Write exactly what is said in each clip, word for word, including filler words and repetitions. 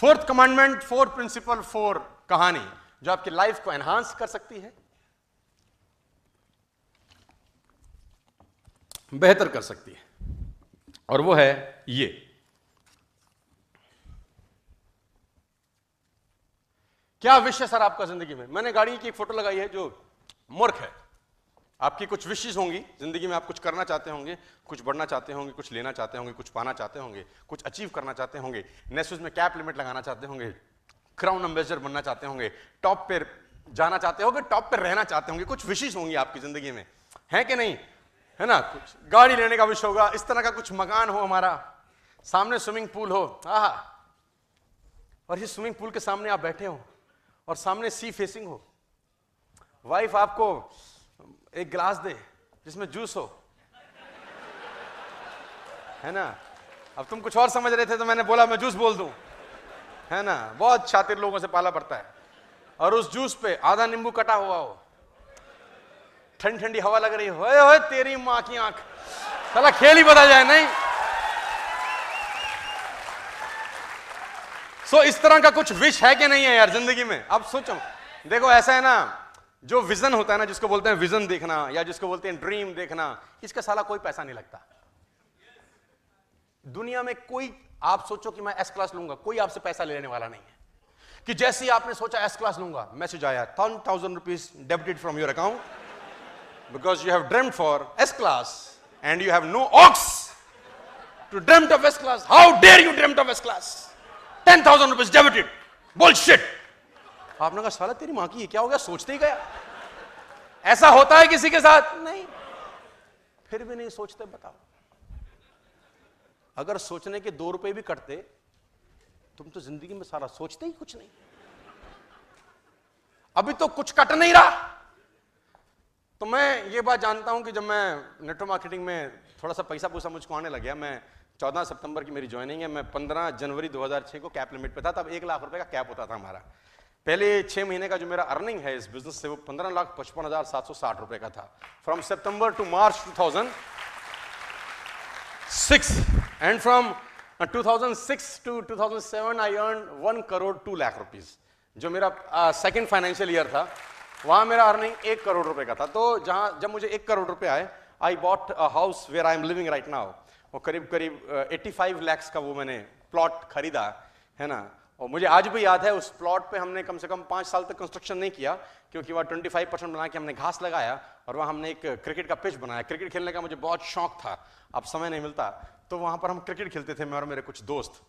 Fourth commandment, four principle, four कहानी जो आपकी लाइफ को एनहांस कर सकती है, बेहतर कर सकती है, और वो है ये क्या विश है सर आपका जिंदगी में। मैंने गाड़ी की एक फोटो लगाई है जो मूर्ख है। आपकी कुछ विशेस होंगी जिंदगी में, आप कुछ करना चाहते होंगे, कुछ बढ़ना चाहते होंगे, कुछ लेना चाहते होंगे, कुछ पाना चाहते होंगे, कुछ अचीव करना चाहते होंगे, नेसस में कैप लिमिट लगाना चाहते होंगे, क्राउन एम्बेसडर बनना चाहते होंगे, टॉप पर जाना चाहते होंगे, टॉप पर रहना चाहते होंगे, कुछ विशेस होंगी आपकी जिंदगी में, है कि नहीं, है ना। कुछ गाड़ी लेने का विश होगा, इस तरह का कुछ मकान हो हमारा, सामने स्विमिंग पूल हो, आहा, और ये स्विमिंग पूल के सामने आप बैठे हो और सामने सी फेसिंग हो, वाइफ आपको एक ग्लास दे जिसमें जूस हो, है ना। अब तुम कुछ और समझ रहे थे तो मैंने बोला मैं जूस बोल दूं, है ना। बहुत शातिर लोगों से पाला पड़ता है। और उस जूस पे आधा नींबू कटा हुआ हो, ठंडी ठंडी हवा लग रही हो, ओए ओए तेरी माँ की आंख, साला खेल ही बता जाए, नहीं। सो so, इस तरह का कुछ विश है कि नहीं है यार जिंदगी में। अब सोचो, देखो ऐसा है ना, जो विजन होता है ना, जिसको बोलते हैं विजन देखना या जिसको बोलते हैं ड्रीम देखना, इसका साला कोई पैसा नहीं लगता दुनिया में। कोई आप सोचो कि मैं एस क्लास लूंगा, कोई आपसे पैसा ले लेने वाला नहीं है। कि जैसे ही आपने सोचा एस क्लास लूंगा, मैसेज आया ten thousand rupees debited from your account because you have dreamt for S class and you have no ox to dreamt of S class. How dare you dreamt of S class? ten thousand rupees debited. Bullshit. आपने कहा साला तेरी माँ की ये क्या हो गया, सोचते ही गया। ऐसा होता है किसी के साथ? नहीं, फिर भी नहीं सोचते। बताओ, अगर सोचने के दो रुपए भी कटते, तुम तो जिंदगी में सारा सोचते ही कुछ नहीं। अभी तो कुछ कट नहीं रहा। तो मैं ये बात जानता हूं कि जब मैं नेटवर्क मार्केटिंग में थोड़ा सा पैसा पूसा मुझको आने लग गया, मैं चौदह सितंबर की मेरी ज्वाइनिंग है, मैं पंद्रह जनवरी दो हज़ार छह को कैप लिमिट पे था। तब एक लाख रुपए का कैप होता था हमारा। पहले छः महीने का जो मेरा अर्निंग है इस बिजनेस से, वो पंद्रह लाख पचपन हज़ार सात सौ साठ रुपये का था। From September to March two thousand six, and from two thousand six to two thousand seven I earn one crore two lakh rupees. जो मेरा सेकेंड फाइनेंशियल ईयर था, वहाँ मेरा अर्निंग एक करोड़ रुपए का था। तो जहाँ जब मुझे एक करोड़ रुपए आए, I bought a house where I am living right now. वो करीब करीब पचासी लाख का वो मैंने प्लॉट खरीदा, है ना। और मुझे आज भी याद है, उस प्लॉट पे हमने कम से कम पाँच साल तक कंस्ट्रक्शन नहीं किया, क्योंकि वहाँ पच्चीस परसेंट बना के हमने घास लगाया और वहाँ हमने एक क्रिकेट का पिच बनाया। क्रिकेट खेलने का मुझे बहुत शौक था, अब समय नहीं मिलता। तो वहाँ पर हम क्रिकेट खेलते थे, मैं और मेरे कुछ दोस्त।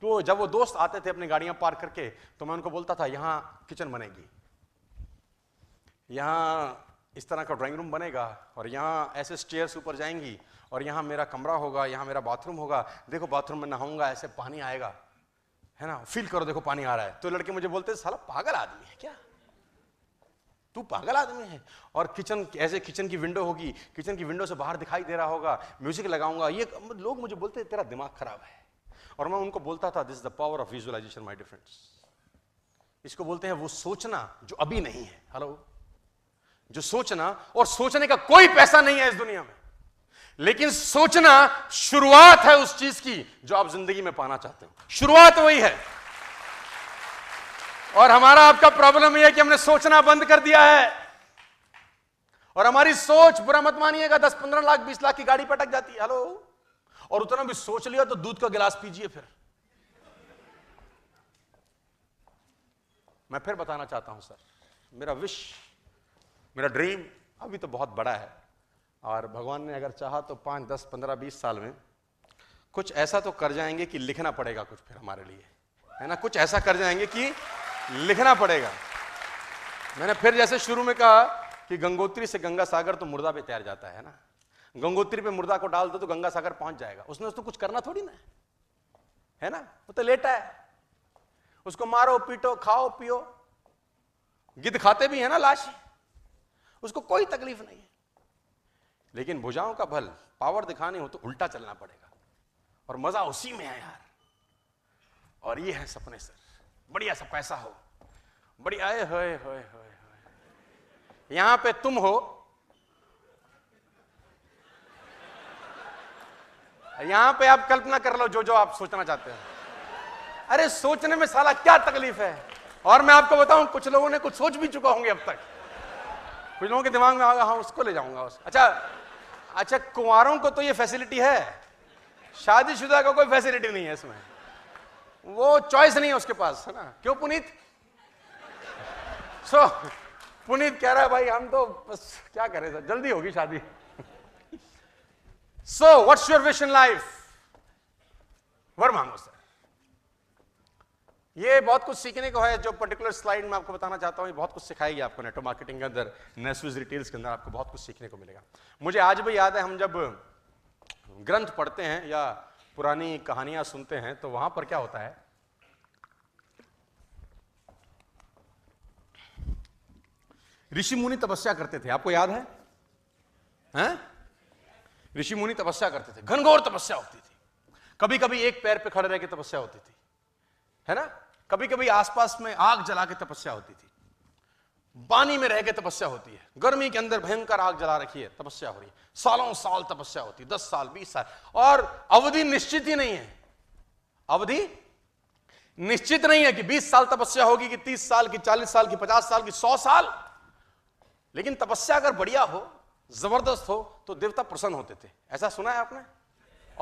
तो जब वो दोस्त आते थे अपनी गाड़ियाँ पार्क करके, तो मैं उनको बोलता था यहाँ किचन बनेगी, यहाँ इस तरह का ड्राइंग रूम बनेगा, और यहाँ ऐसे स्टेयर्स ऊपर जाएंगी, और यहाँ मेरा कमरा होगा, यहाँ मेरा बाथरूम होगा, देखो बाथरूम में नहाऊंगा, ऐसे पानी आएगा, है ना, फील करो, देखो पानी आ रहा है। तो लड़के मुझे बोलते थे साला पागल आदमी है क्या तू, पागल आदमी है। और किचन ऐसे, किचन की विंडो होगी, किचन की विंडो से बाहर दिखाई दे रहा होगा, म्यूजिक लगाऊंगा। ये लोग मुझे बोलते तेरा दिमाग खराब है, और मैं उनको बोलता था this is the power of visualisation my difference. इसको बोलते हैं वो सोचना जो अभी नहीं है। हेलो, जो सोचना, और सोचने का कोई पैसा नहीं है इस दुनिया में, लेकिन सोचना शुरुआत है उस चीज की जो आप जिंदगी में पाना चाहते हो। शुरुआत वही है। और हमारा आपका प्रॉब्लम यह है कि हमने सोचना बंद कर दिया है। और हमारी सोच, बुरा मत मानिएगा, दस पंद्रह लाख बीस लाख की गाड़ी पर अटक जाती है। हेलो, और उतना भी सोच लिया तो दूध का गिलास पीजिए। फिर मैं फिर बताना चाहता हूं सर, मेरा विश, मेरा ड्रीम अभी तो बहुत बड़ा है, और भगवान ने अगर चाहा तो पाँच दस पंद्रह बीस साल में कुछ ऐसा तो कर जाएंगे कि लिखना पड़ेगा कुछ फिर हमारे लिए, है ना। कुछ ऐसा कर जाएंगे कि लिखना पड़ेगा। मैंने फिर जैसे शुरू में कहा कि गंगोत्री से गंगा सागर तो मुर्दा पे तैर जाता है ना, गंगोत्री पे मुर्दा को डाल दो तो गंगा सागर पहुंच जाएगा। उसने उसको कुछ करना थोड़ी ना है ना, वो तो लेटा है। उसको मारो पीटो, खाओ पियो, गिद्ध खाते भी है ना लाश, उसको कोई तकलीफ नहीं है। लेकिन भुजाओं का बल, पावर दिखानी हो तो उल्टा चलना पड़ेगा, और मजा उसी में है यार। और ये है सपने सर, बढ़िया सा पैसा हो, बड़ी आए होए होए होए, यहां पे तुम हो, यहां पे आप कल्पना कर लो जो जो आप सोचना चाहते हो। अरे सोचने में साला क्या तकलीफ है। और मैं आपको बताऊं, कुछ लोगों ने कुछ सोच भी चुका होंगे अब तक, कुछ लोगों के दिमाग में आगा हाँ उसको ले जाऊंगा उस। अच्छा अच्छा कुंवारों को तो ये फैसिलिटी है, शादीशुदा को कोई फैसिलिटी नहीं है इसमें, वो चॉइस नहीं है उसके पास, है ना। क्यों पुनीत? सो so, पुनीत कह रहा है भाई हम तो बस क्या करें सर, जल्दी होगी शादी। So what's your wish in life? वर मांगो सर। ये बहुत कुछ सीखने को है, जो पर्टिकुलर स्लाइड में आपको बताना चाहता हूँ, ये बहुत कुछ सिखाएगी आपको नेटवर्क मार्केटिंग के अंदर, नेस्विज रिटेल्स के अंदर आपको बहुत कुछ सीखने को मिलेगा। मुझे आज भी याद है, हम जब ग्रंथ पढ़ते हैं या पुरानी कहानियां सुनते हैं तो वहां पर क्या होता है, ऋषि मुनि तपस्या करते थे, आपको याद है, हैं? ऋषि मुनि तपस्या करते थे, घनघोर तपस्या होती थी, कभी कभी एक पैर पे खड़े रह के तपस्या होती थी, है ना, कभी कभी आसपास में आग जला के तपस्या होती थी, पानी में रह के तपस्या होती है, गर्मी के अंदर भयंकर आग जला रखी है तपस्या हो रही है, सालों साल तपस्या होती है, दस साल बीस साल, और अवधि निश्चित ही नहीं है, अवधि निश्चित नहीं है कि बीस साल तपस्या होगी कि तीस साल की, चालीस साल की, पचास साल की, सौ साल। लेकिन तपस्या अगर बढ़िया हो, जबरदस्त हो, तो देवता प्रसन्न होते थे, ऐसा सुना है आपने।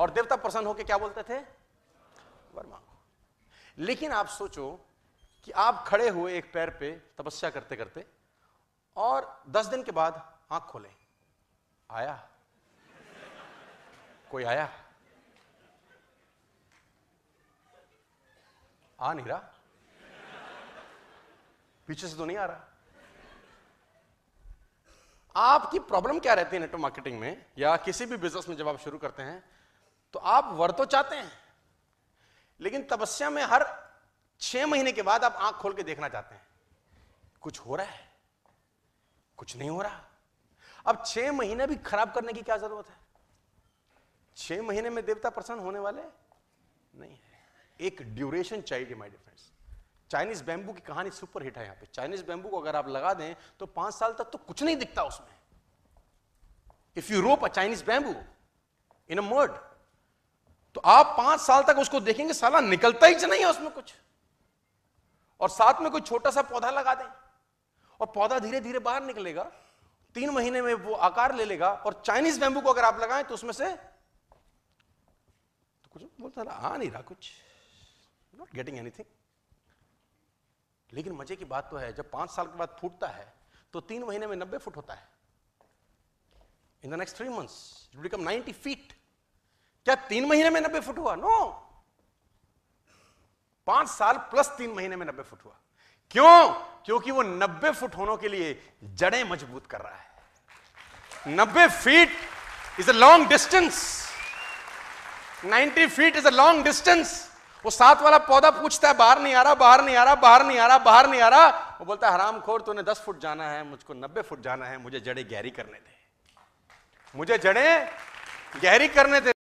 और देवता प्रसन्न होकर क्या बोलते थे? वर मांगो। लेकिन आप सोचो कि आप खड़े हुए एक पैर पे तपस्या करते करते और दस दिन के बाद आंख खोले, आया कोई? आया? आ नहीं रहा, पीछे से तो नहीं आ रहा। आपकी प्रॉब्लम क्या रहती है नेटवर्क मार्केटिंग में या किसी भी बिजनेस में जब आप शुरू करते हैं, तो आप वर तो चाहते हैं, लेकिन तपस्या में हर छह महीने के बाद आप आंख खोल के देखना चाहते हैं कुछ हो रहा है, कुछ नहीं हो रहा। अब छह महीने भी खराब करने की क्या जरूरत है, छह महीने में देवता प्रसन्न होने वाले नहीं है। एक ड्यूरेशन चाहिए my dear friends. Chinese bamboo की कहानी सुपर हिट है। यहां पे चाइनीज बैम्बू को अगर आप लगा दें तो पांच साल तक तो कुछ नहीं दिखता उसमें। If you rope a Chinese bamboo in a mud, तो आप पांच साल तक उसको देखेंगे, साला निकलता ही नहीं है उसमें कुछ। और साथ में कोई छोटा सा पौधा लगा दें और पौधा धीरे धीरे बाहर निकलेगा, तीन महीने में वो आकार ले लेगा। और चाइनीज बैम्बू को अगर आप लगाएं तो उसमें से तो कुछ बोलता आ नहीं रहा, कुछ नॉट गेटिंग एनीथिंग। लेकिन मजे की बात तो है, जब पांच साल के बाद फूटता है तो तीन महीने में नब्बे फुट होता है। In the next three months it become ninety feet. क्या तीन महीने में नब्बे फुट हुआ? नो, पांच साल प्लस तीन महीने में नब्बे फुट हुआ। क्यों? क्योंकि वो नब्बे फुट होने के लिए जड़ें मजबूत कर रहा है। नब्बे feet is a long distance, ninety feet is a long distance. वो साथ वाला पौधा पूछता है बाहर नहीं आ रहा, बाहर नहीं आ रहा, बाहर नहीं आ रहा, बाहर नहीं आ रहा। वो बोलता है हरामखोर, तूने दस फुट जाना है, मुझको नब्बे फुट जाना है, मुझे जड़ें गहरी करने दे, मुझे जड़ें गहरी करने दे।